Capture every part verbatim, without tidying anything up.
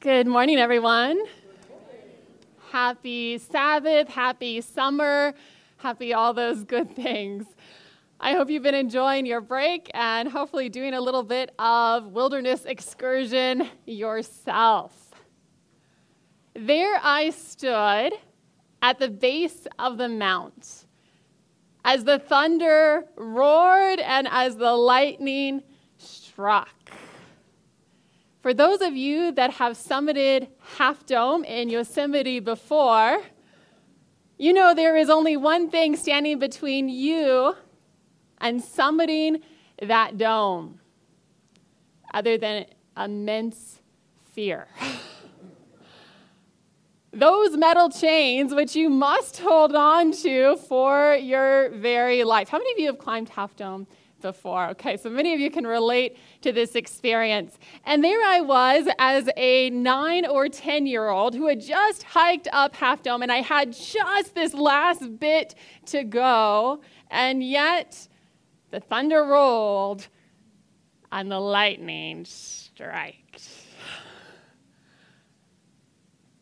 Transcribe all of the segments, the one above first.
Good morning, everyone. Happy Sabbath, happy summer, happy all those good things. I hope you've been enjoying your break and hopefully doing a little bit of wilderness excursion yourself. There I stood at the base of the mount as the thunder roared and as the lightning struck. For those of you that have summited Half Dome in Yosemite before, you know there is only one thing standing between you and summiting that dome, other than immense fear. Those metal chains, which you must hold on to for your very life. How many of you have climbed Half Dome before? Okay, so many of you can relate to this experience. And there I was as a nine or ten-year-old who had just hiked up Half Dome, and I had just this last bit to go, and yet the thunder rolled and the lightning struck.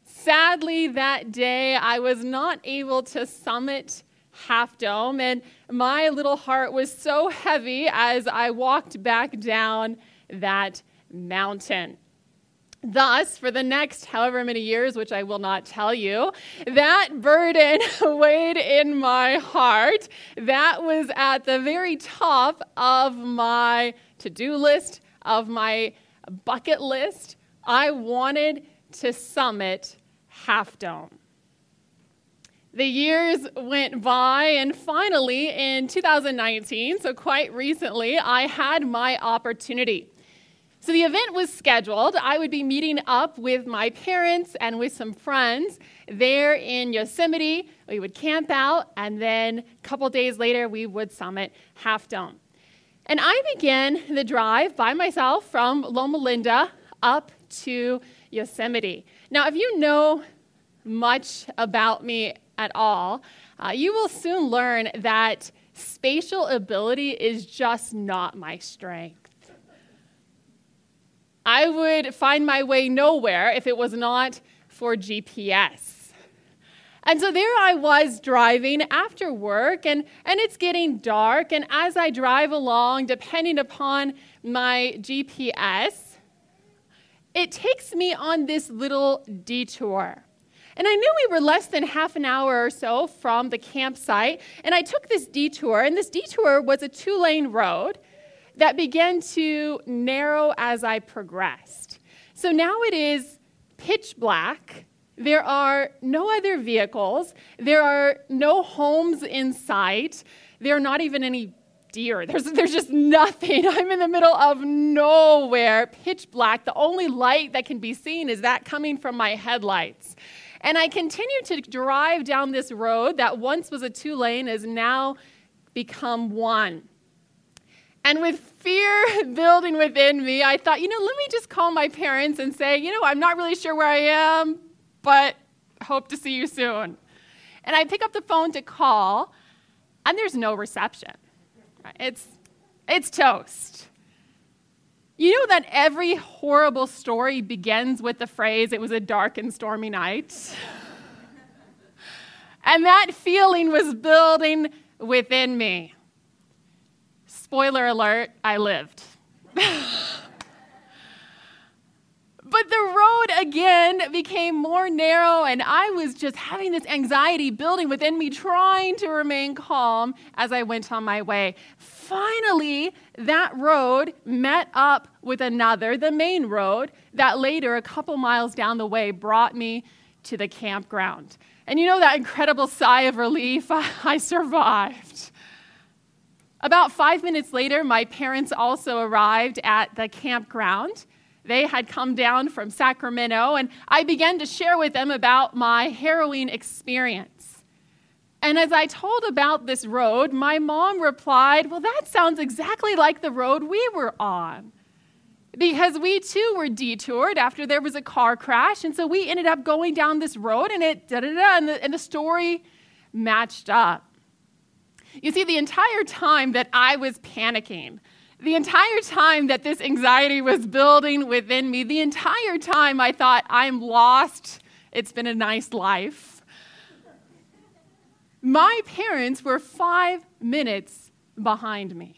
Sadly, that day I was not able to summit Half Dome, and my little heart was so heavy as I walked back down that mountain. Thus, for the next however many years, which I will not tell you, that burden weighed in my heart. That was at the very top of my to-do list, of my bucket list. I wanted to summit Half Dome. The years went by, and finally, in two thousand nineteen, so quite recently, I had my opportunity. So the event was scheduled. I would be meeting up with my parents and with some friends there in Yosemite. We would camp out, and then a couple days later, we would summit Half Dome. And I began the drive by myself from Loma Linda up to Yosemite. Now, if you know much about me at all, uh, you will soon learn that spatial ability is just not my strength. I would find my way nowhere if it was not for G P S. And so there I was driving after work, and, and it's getting dark, and as I drive along, depending upon my G P S, it takes me on this little detour. And I knew we were less than half an hour or so from the campsite, and I took this detour, and this detour was a two-lane road that began to narrow as I progressed. So now it is pitch black. There are no other vehicles. There are no homes in sight. There are not even any deer. There's, there's just nothing. I'm in the middle of nowhere, pitch black. The only light that can be seen is that coming from my headlights. And I continue to drive down this road that once was a two-lane, has now become one. And with fear building within me, I thought, you know, let me just call my parents and say, you know, I'm not really sure where I am, but hope to see you soon. And I pick up the phone to call, and there's no reception. It's, it's toast. You know that every horrible story begins with the phrase, it was a dark and stormy night? And that feeling was building within me. Spoiler alert, I lived. But the road again became more narrow, and I was just having this anxiety building within me, trying to remain calm as I went on my way. Finally, that road met up with another, the main road, that later, a couple miles down the way, brought me to the campground. And you know that incredible sigh of relief? I survived. About five minutes later, my parents also arrived at the campground. They had come down from Sacramento, and I began to share with them about my harrowing experience. And as I told about this road, my mom replied, well, that sounds exactly like the road we were on, because we too were detoured after there was a car crash, and so we ended up going down this road, and it da-da-da, and the, and the story matched up. You see, the entire time that I was panicking, The entire time that this anxiety was building within me, the entire time I thought, I'm lost. It's been a nice life. My parents were five minutes behind me.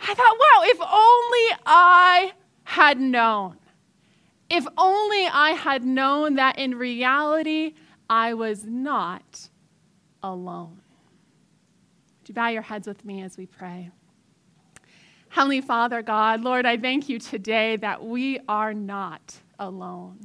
I thought, wow, if only I had known. If only I had known that in reality, I was not alone. Would you bow your heads with me as we pray? Heavenly Father, God, Lord, I thank you today that we are not alone.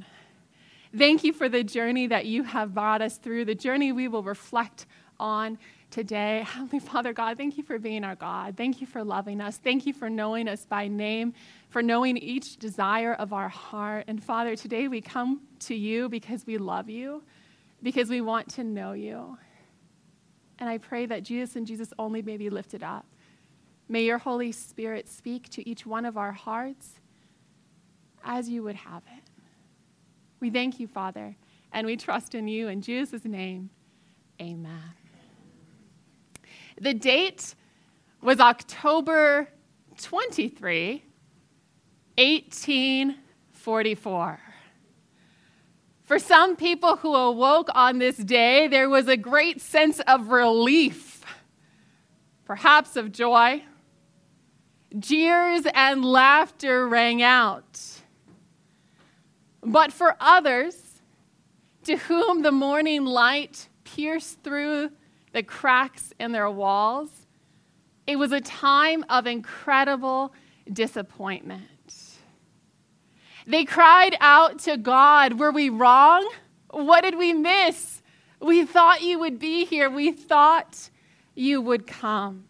Thank you for the journey that you have brought us through, the journey we will reflect on today. Heavenly Father, God, thank you for being our God. Thank you for loving us. Thank you for knowing us by name, for knowing each desire of our heart. And Father, today we come to you because we love you, because we want to know you. And I pray that Jesus and Jesus only may be lifted up. May your Holy Spirit speak to each one of our hearts as you would have it. We thank you, Father, and we trust in you. In Jesus' name, amen. The date was October twenty-third, eighteen forty-four. For some people who awoke on this day, there was a great sense of relief, perhaps of joy. Jeers and laughter rang out. But for others, to whom the morning light pierced through the cracks in their walls, it was a time of incredible disappointment. They cried out to God, were we wrong? What did we miss? We thought you would be here. We thought you would come.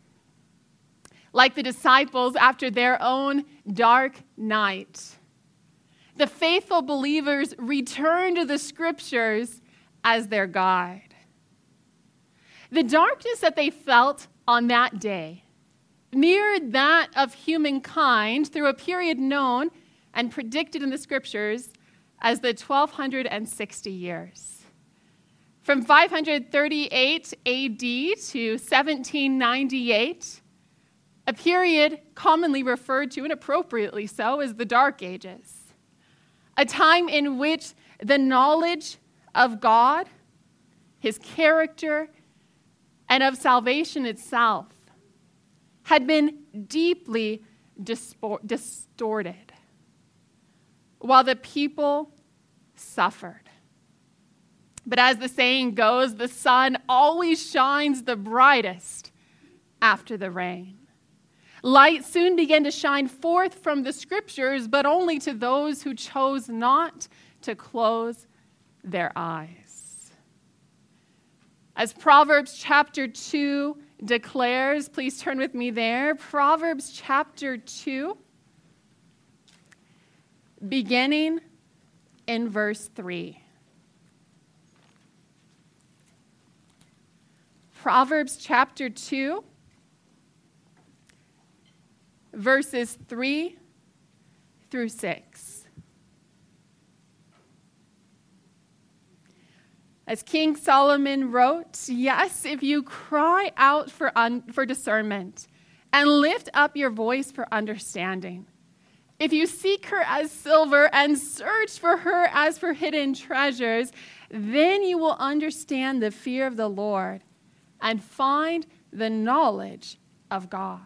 Like the disciples after their own dark night, the faithful believers returned to the scriptures as their guide. The darkness that they felt on that day mirrored that of humankind through a period known and predicted in the scriptures as the twelve sixty years. From five thirty-eight A D to seventeen ninety-eight, a period commonly referred to, and appropriately so, as the Dark Ages. A time in which the knowledge of God, his character, and of salvation itself had been deeply dispor- distorted, while the people suffered. But as the saying goes, the sun always shines the brightest after the rain. Light soon began to shine forth from the scriptures, but only to those who chose not to close their eyes. As Proverbs chapter two declares, please turn with me there. Proverbs chapter two, beginning in verse three. Proverbs chapter two. Verses three through six. As King Solomon wrote, yes, if you cry out for un- for discernment and lift up your voice for understanding, if you seek her as silver and search for her as for hidden treasures, then you will understand the fear of the Lord and find the knowledge of God.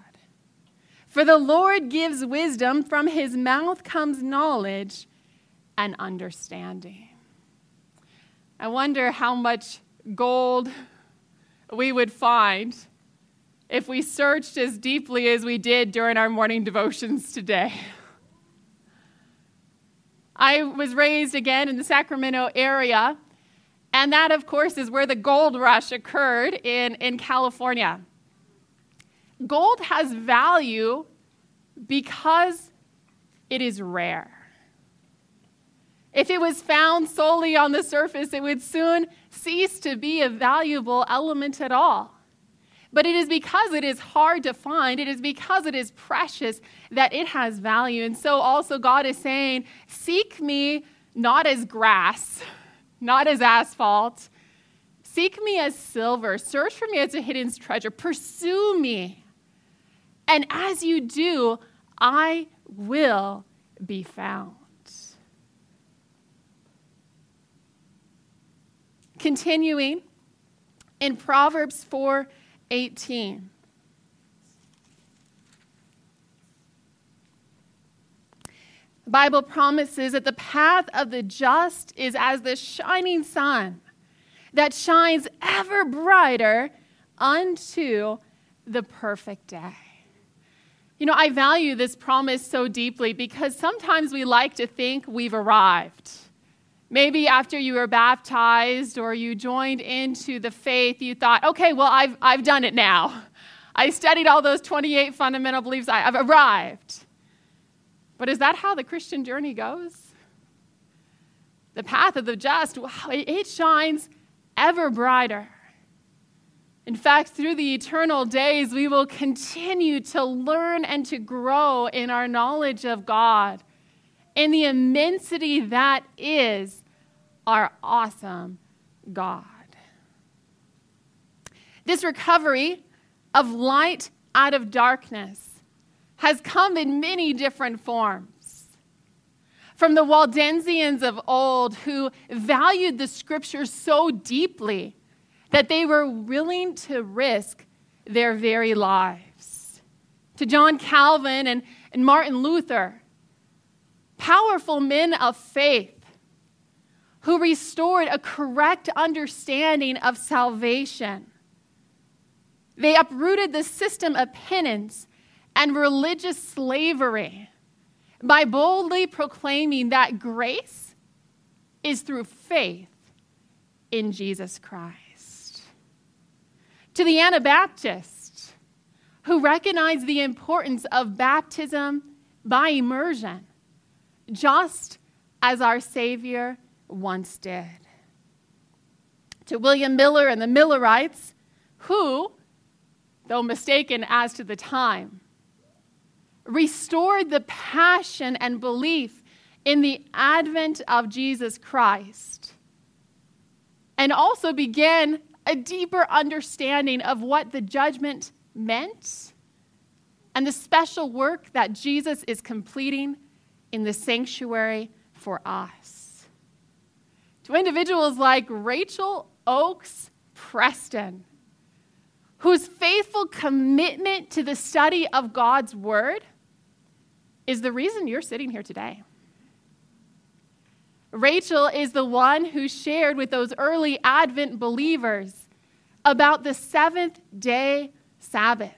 For the Lord gives wisdom, from his mouth comes knowledge and understanding. I wonder how much gold we would find if we searched as deeply as we did during our morning devotions today. I was raised again in the Sacramento area, and that, of course, is where the gold rush occurred in, in California. Gold has value because it is rare. If it was found solely on the surface, it would soon cease to be a valuable element at all. But it is because it is hard to find, it is because it is precious that it has value. And so also God is saying, seek me not as grass, not as asphalt. Seek me as silver. Search for me as a hidden treasure. Pursue me and as you do, I will be found. Continuing in Proverbs four eighteen. The Bible promises that the path of the just is as the shining sun that shines ever brighter unto the perfect day. You know, I value this promise so deeply because sometimes we like to think we've arrived. Maybe after you were baptized or you joined into the faith, you thought, okay, well, I've I've done it now. I studied all those twenty-eight fundamental beliefs. I, I've arrived. But is that how the Christian journey goes? The path of the just, wow, it shines ever brighter. In fact, through the eternal days, we will continue to learn and to grow in our knowledge of God, in the immensity that is our awesome God. This recovery of light out of darkness has come in many different forms. From the Waldensians of old, who valued the scriptures so deeply that they were willing to risk their very lives, to John Calvin and, and Martin Luther, powerful men of faith who restored a correct understanding of salvation. They uprooted the system of penance and religious slavery by boldly proclaiming that grace is through faith in Jesus Christ. To the Anabaptists, who recognized the importance of baptism by immersion, just as our Savior once did. To William Miller and the Millerites, who, though mistaken as to the time, restored the passion and belief in the advent of Jesus Christ, and also began a deeper understanding of what the judgment meant and the special work that Jesus is completing in the sanctuary for us. To individuals like Rachel Oakes Preston, whose faithful commitment to the study of God's Word is the reason you're sitting here today. Rachel is the one who shared with those early Advent believers about the seventh day Sabbath,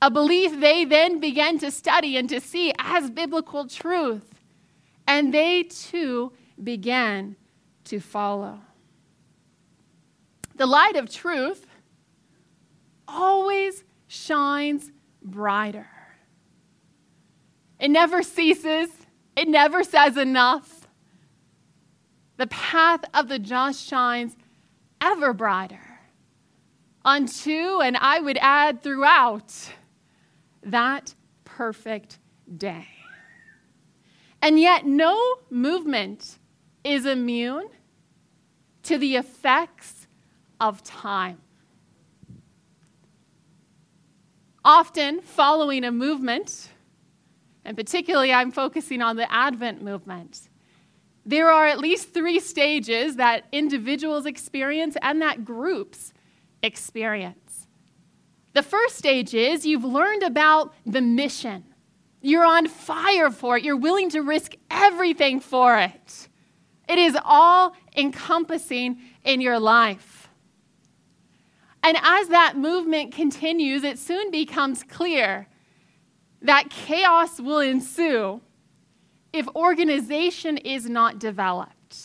a belief they then began to study and to see as biblical truth, and they too began to follow. The light of truth always shines brighter. It never ceases. It never says enough. The path of the just shines ever brighter unto, and I would add throughout, that perfect day. And yet no movement is immune to the effects of time. Often following a movement, and particularly I'm focusing on the Advent movement, there are at least three stages that individuals experience and that groups experience. The first stage is you've learned about the mission. You're on fire for it. You're willing to risk everything for it. It is all encompassing in your life. And as that movement continues, it soon becomes clear that chaos will ensue if organization is not developed.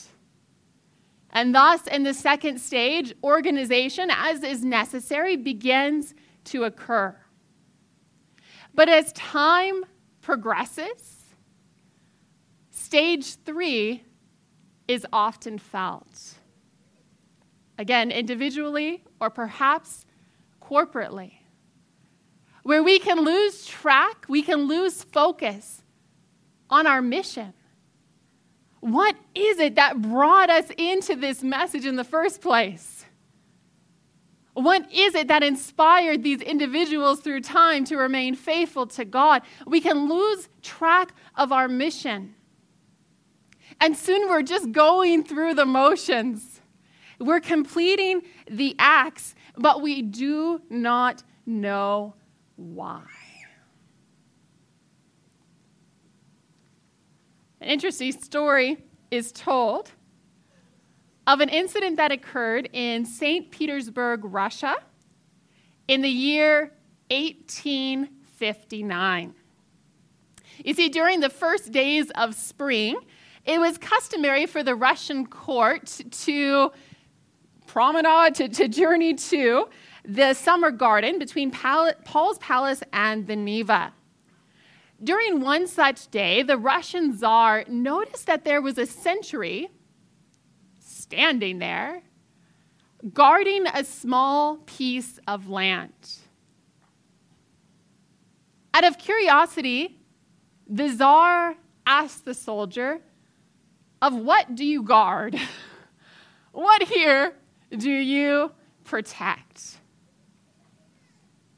And thus, in the second stage, organization, as is necessary, begins to occur. But as time progresses, stage three is often felt. Again, individually or perhaps corporately, where we can lose track, we can lose focus on our mission. What is it that brought us into this message in the first place? What is it that inspired these individuals through time to remain faithful to God? We can lose track of our mission. And soon we're just going through the motions. We're completing the acts, but we do not know why. An interesting story is told of an incident that occurred in Saint Petersburg, Russia, in the year eighteen fifty-nine. You see, during the first days of spring, it was customary for the Russian court to promenade, to, to journey to the summer garden between Pal- Paul's Palace and the Neva. During one such day, the Russian Tsar noticed that there was a sentry standing there, guarding a small piece of land. Out of curiosity, the Tsar asked the soldier, "Of what do you guard? What here do you protect?"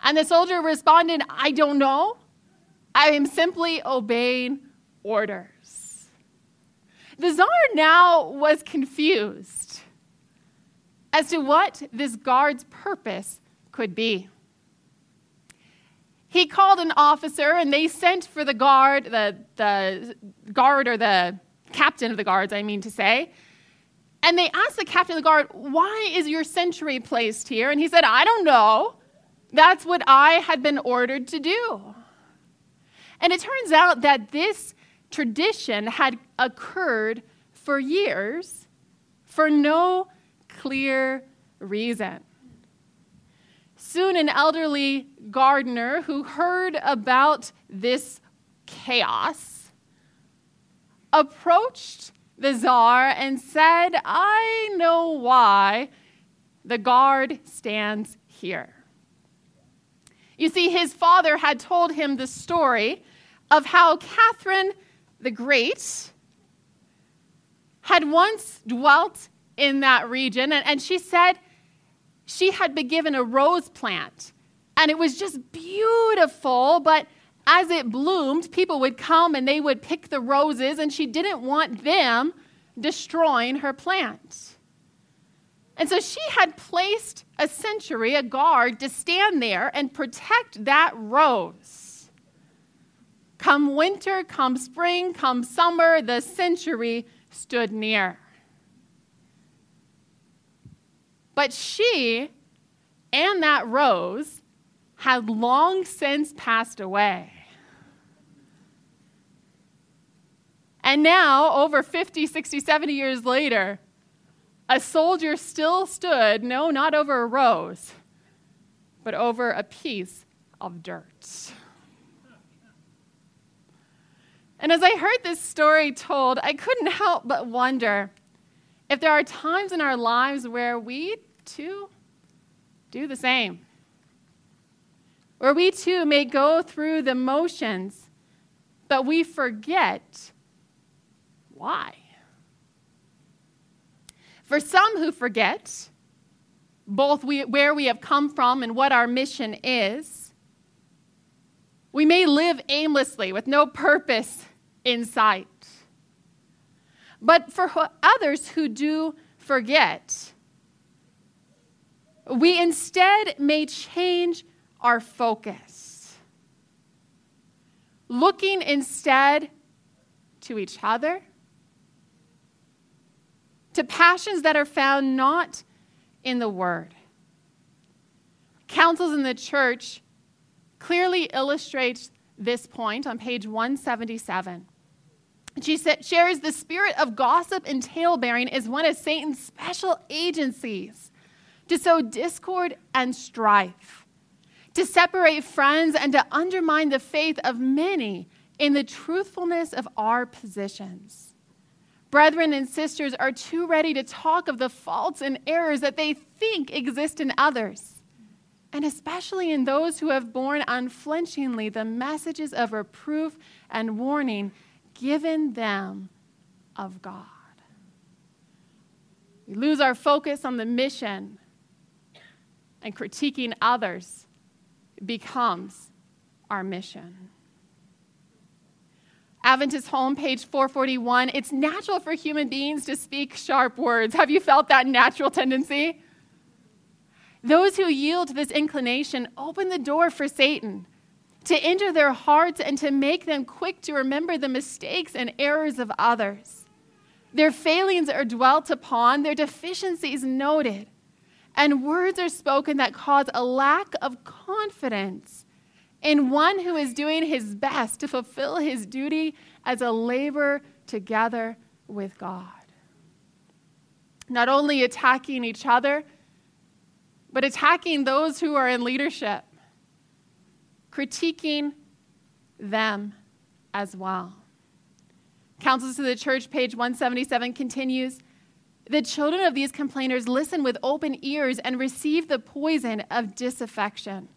And the soldier responded, "I don't know. I am simply obeying orders." The Tsar now was confused as to what this guard's purpose could be. He called an officer, and they sent for the guard, the, the guard or the captain of the guards, I mean to say. And they asked the captain of the guard, "Why is your sentry placed here?" And he said, "I don't know. That's what I had been ordered to do." And it turns out that this tradition had occurred for years for no clear reason. Soon an elderly gardener who heard about this chaos approached the Tsar and said, "I know why the guard stands here." You see, his father had told him the story of how Catherine the Great had once dwelt in that region, and, and she said she had been given a rose plant, and it was just beautiful, but as it bloomed, people would come and they would pick the roses, and she didn't want them destroying her plant. And so she had placed a sentry, a guard, to stand there and protect that rose. Come winter, come spring, come summer, the sentry stood near. But she and that rose had long since passed away. And now, over fifty, sixty, seventy years later, a soldier still stood, no, not over a rose, but over a piece of dirt. And as I heard this story told, I couldn't help but wonder if there are times in our lives where we, too, do the same. Where we, too, may go through the motions, but we forget why. For some who forget both we, where we have come from and what our mission is, we may live aimlessly with no purpose in sight. But for others who do forget, we instead may change our focus, looking instead to each other, to passions that are found not in the Word. Councils in the Church clearly illustrates this point on page one seventy-seven. She said, shares the spirit of gossip and tale-bearing is one of Satan's special agencies to sow discord and strife, to separate friends, and to undermine the faith of many in the truthfulness of our positions. Brethren and sisters are too ready to talk of the faults and errors that they think exist in others, and especially in those who have borne unflinchingly the messages of reproof and warning given them of God. We lose our focus on the mission and critiquing others becomes our mission. Adventist Home, page four forty-one. It's natural for human beings to speak sharp words. Have you felt that natural tendency? Those who yield to this inclination open the door for Satan to enter their hearts and to make them quick to remember the mistakes and errors of others. Their failings are dwelt upon, their deficiencies noted, and words are spoken that cause a lack of confidence in one who is doing his best to fulfill his duty as a laborer together with God. Not only attacking each other, but attacking those who are in leadership, critiquing them as well. Councils to the Church, page one seventy-seven, continues, the children of these complainers listen with open ears and receive the poison of disaffection.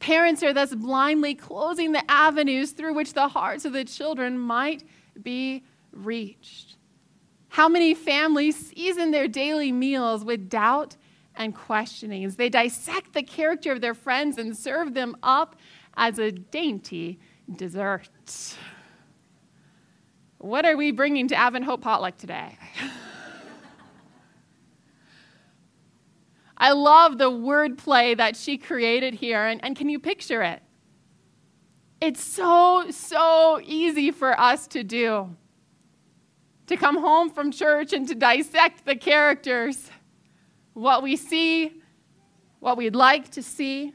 Parents are thus blindly closing the avenues through which the hearts of the children might be reached. How many families season their daily meals with doubt and questionings? They dissect the character of their friends and serve them up as a dainty dessert. What are we bringing to Advent Hope Potluck today? I love the wordplay that she created here, and, and can you picture it? It's so, so easy for us to do, to come home from church and to dissect the characters, what we see, what we'd like to see.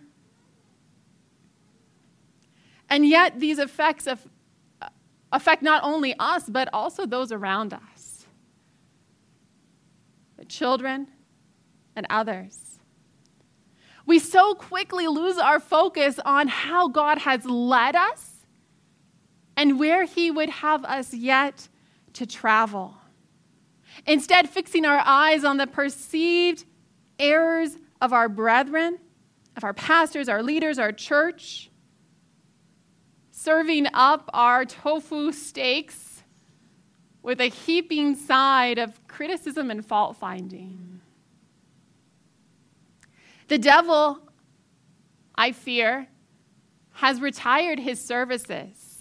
And yet these effects affect not only us, but also those around us. The children and others. We so quickly lose our focus on how God has led us and where he would have us yet to travel. Instead, fixing our eyes on the perceived errors of our brethren, of our pastors, our leaders, our church, serving up our tofu steaks with a heaping side of criticism and fault-finding. The devil, I fear, has retired his services.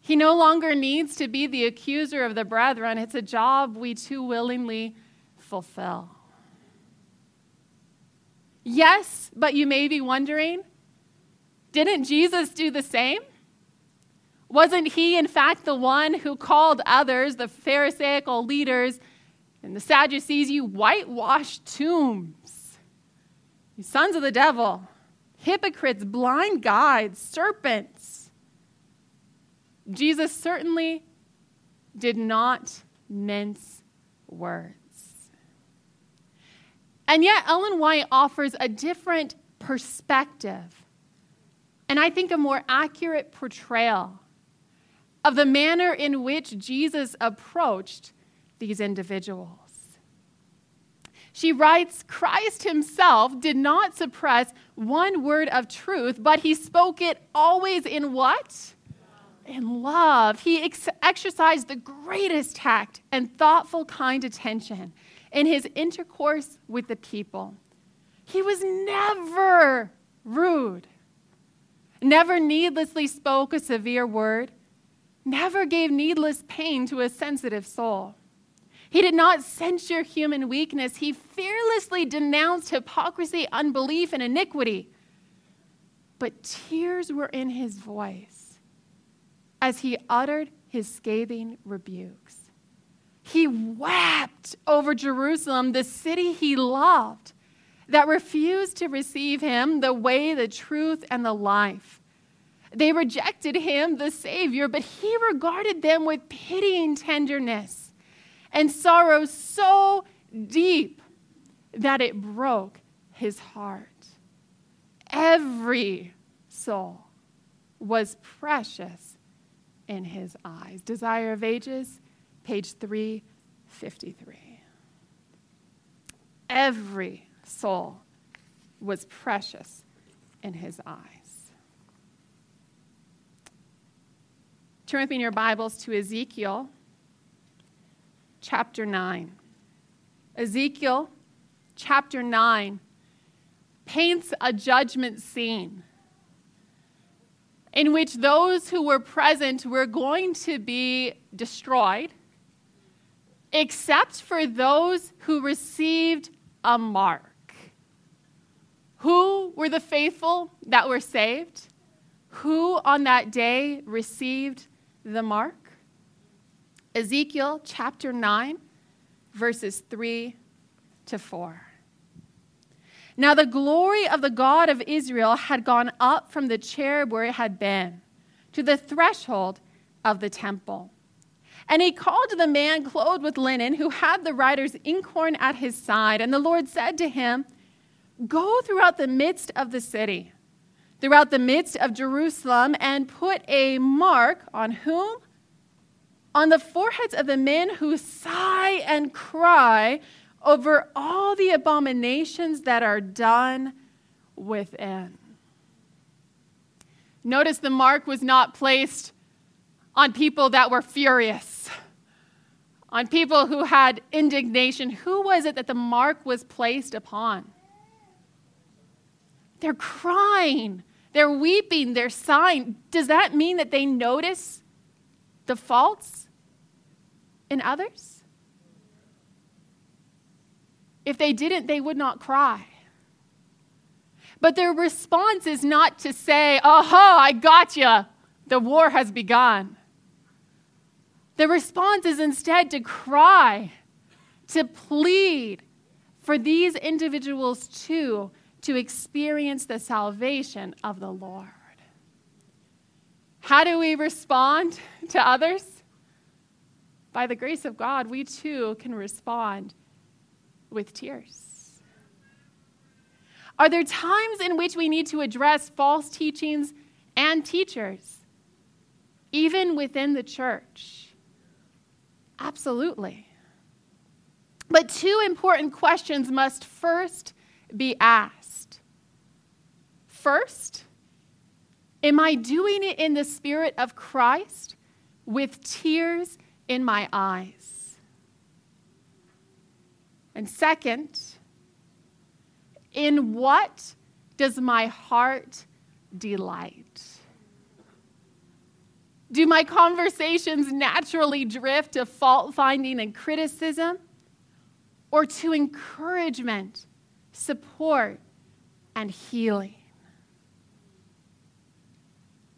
He no longer needs to be the accuser of the brethren. It's a job we too willingly fulfill. Yes, but you may be wondering, didn't Jesus do the same? Wasn't he, in fact, the one who called others, the Pharisaical leaders and the Sadducees, you whitewashed tombs, you sons of the devil, hypocrites, blind guides, serpents? Jesus certainly did not mince words. And yet Ellen White offers a different perspective, and I think a more accurate portrayal of the manner in which Jesus approached these individuals. She writes, Christ himself did not suppress one word of truth, but he spoke it always in what? In love. He ex- exercised the greatest tact and thoughtful, kind attention in his intercourse with the people. He was never rude, never needlessly spoke a severe word, never gave needless pain to a sensitive soul. He did not censure human weakness. He fearlessly denounced hypocrisy, unbelief, and iniquity. But tears were in his voice as he uttered his scathing rebukes. He wept over Jerusalem, the city he loved, that refused to receive him, the way, the truth, and the life. They rejected him, the Savior, but he regarded them with pitying tenderness and sorrow so deep that it broke his heart. Every soul was precious in his eyes. Desire of Ages, page three fifty-three. Every soul was precious in his eyes. Turn with me in your Bibles to Ezekiel chapter nine. Ezekiel chapter nine paints a judgment scene in which those who were present were going to be destroyed, except for those who received a mark. Who were the faithful that were saved? Who on that day received the mark? Ezekiel chapter nine, verses three to four. Now the glory of the God of Israel had gone up from the cherub where it had been to the threshold of the temple. And he called to the man clothed with linen who had the writer's inkhorn at his side. And the Lord said to him, "Go throughout the midst of the city, throughout the midst of Jerusalem, and put a mark on whom? On the foreheads of the men who sigh and cry over all the abominations that are done within." Notice the mark was not placed on people that were furious, on people who had indignation. Who was it that the mark was placed upon? They're crying, they're weeping, they're sighing. Does that mean that they notice the faults in others? If they didn't, they would not cry. But their response is not to say, "Aha, I got you. The war has begun." The response is instead to cry, to plead for these individuals too to experience the salvation of the Lord. How do we respond to others? By the grace of God, we too can respond with tears. Are there times in which we need to address false teachings and teachers, even within the church? Absolutely. But two important questions must first be asked. First, am I doing it in the spirit of Christ with tears in my eyes? And second, in what does my heart delight? Do my conversations naturally drift to fault-finding and criticism, or to encouragement, support, and healing?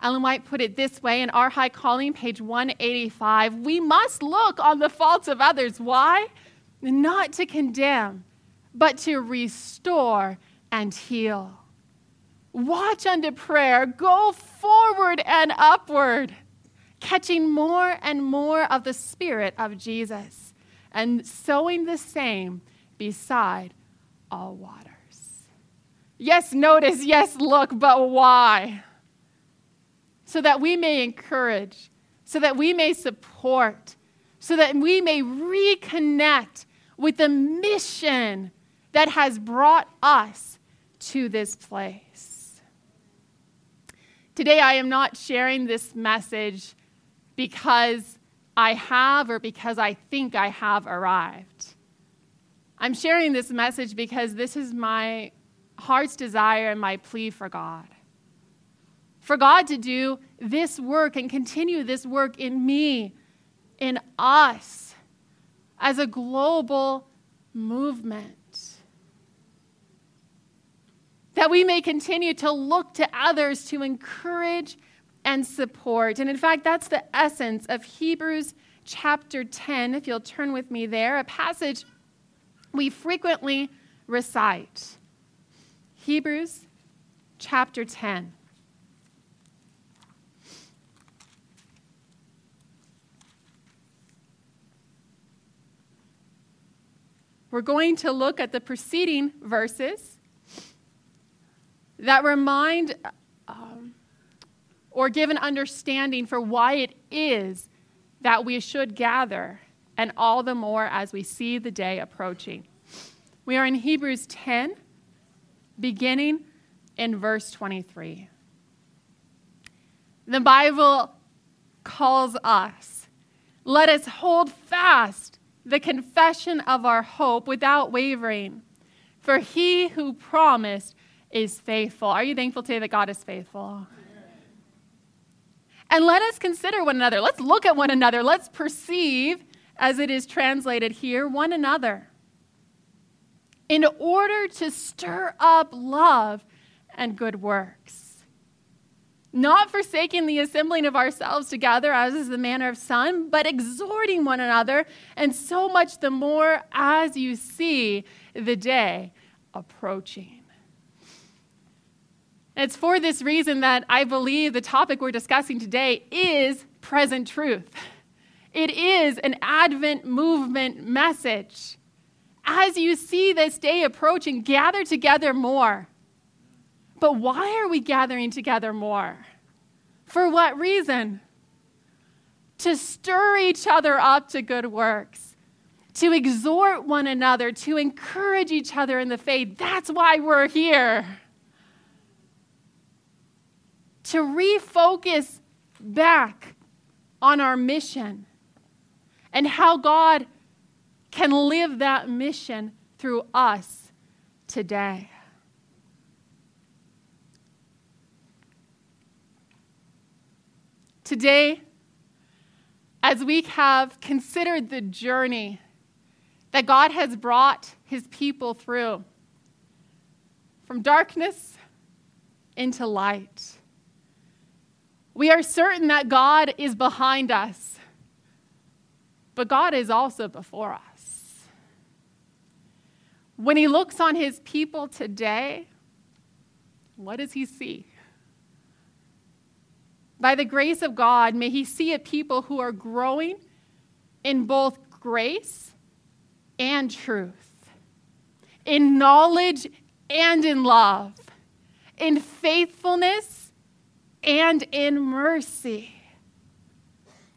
Ellen White put it this way in Our High Calling, page one eighty-five, "We must look on the faults of others." Why? Not to condemn, but to restore and heal. Watch unto prayer. Go forward and upward, catching more and more of the Spirit of Jesus and sowing the same beside all waters. Yes, notice, yes, look, but why? So that we may encourage, so that we may support, so that we may reconnect with the mission that has brought us to this place. Today, I am not sharing this message because I have or because I think I have arrived. I'm sharing this message because this is my heart's desire and my plea for God. For God to do this work and continue this work in me, in us, as a global movement, that we may continue to look to others to encourage and support. And in fact, that's the essence of Hebrews chapter ten, if you'll turn with me there, a passage we frequently recite. Hebrews chapter ten. We're going to look at the preceding verses that remind um, or give an understanding for why it is that we should gather, and all the more as we see the day approaching. We are in Hebrews ten, beginning in verse twenty-three. The Bible calls us, "Let us hold fast the confession of our hope without wavering, for he who promised is faithful. Are you thankful today that God is faithful? And let us consider one another. Let's look at one another. Let's perceive, as it is translated here, one another, in order to stir up love and good works, not forsaking the assembling of ourselves together, as is the manner of some, but exhorting one another, and so much the more as you see the day approaching. It's for this reason that I believe the topic we're discussing today is present truth. It is an Advent movement message. As you see this day approaching, gather together more. But why are we gathering together more? For what reason? To stir each other up to good works, to exhort one another, to encourage each other in the faith. That's why we're here. To refocus back on our mission and how God can live that mission through us today. Today, as we have considered the journey that God has brought his people through, from darkness into light, we are certain that God is behind us, but God is also before us. When he looks on his people today, what does he see? By the grace of God, may he see a people who are growing in both grace and truth, in knowledge and in love, in faithfulness and in mercy.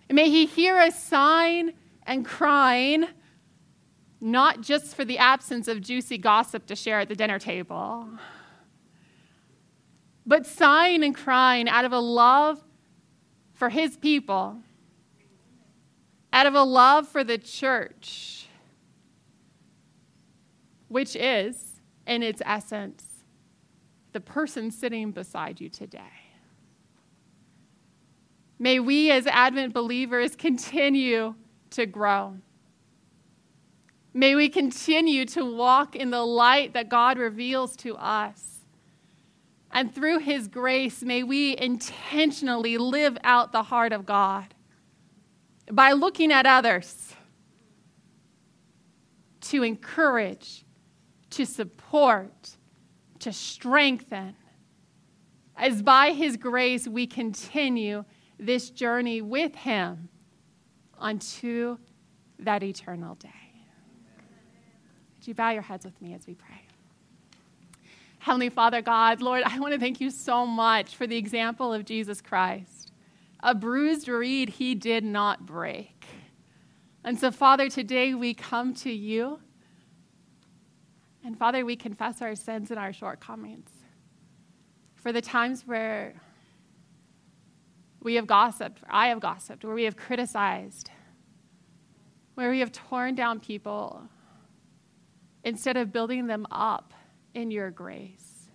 May he hear us sighing and crying, not just for the absence of juicy gossip to share at the dinner table, but sighing and crying out of a love for his people, out of a love for the church, which is, in its essence, the person sitting beside you today. May we as Advent believers continue to grow. May we continue to walk in the light that God reveals to us. And through his grace, may we intentionally live out the heart of God by looking at others to encourage, to support, to strengthen, as by his grace we continue this journey with him unto that eternal day. Would you bow your heads with me as we pray? Heavenly Father God, Lord, I want to thank you so much for the example of Jesus Christ. A bruised reed he did not break. And so, Father, today we come to you. And, Father, we confess our sins and our shortcomings. For the times where we have gossiped, I have gossiped, where we have criticized, where we have torn down people instead of building them up in your grace.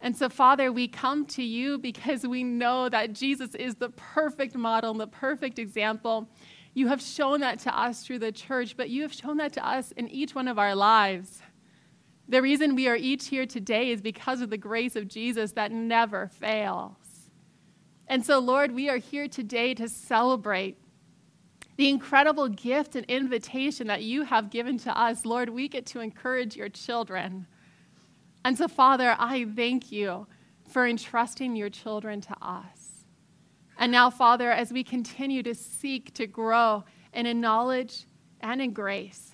And so, Father, we come to you because we know that Jesus is the perfect model and the perfect example. You have shown that to us through the church, but you have shown that to us in each one of our lives. The reason we are each here today is because of the grace of Jesus that never fails. And so, Lord, we are here today to celebrate the incredible gift and invitation that you have given to us. Lord, we get to encourage your children. And so, Father, I thank you for entrusting your children to us. And now, Father, as we continue to seek to grow and in knowledge and in grace,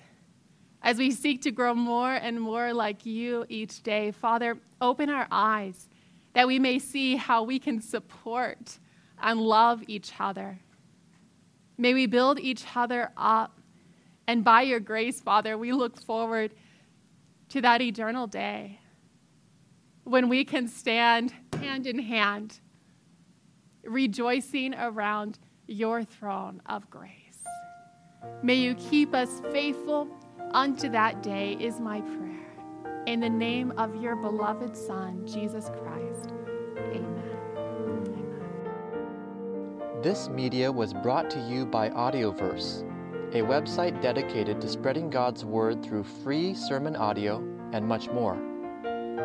as we seek to grow more and more like you each day, Father, open our eyes that we may see how we can support and love each other. May we build each other up. And by your grace, Father, we look forward to that eternal day when we can stand hand in hand, rejoicing around your throne of grace. May you keep us faithful unto that day, is my prayer. In the name of your beloved Son, Jesus Christ. Amen. Amen. This media was brought to you by Audioverse, a website dedicated to spreading God's Word through free sermon audio and much more.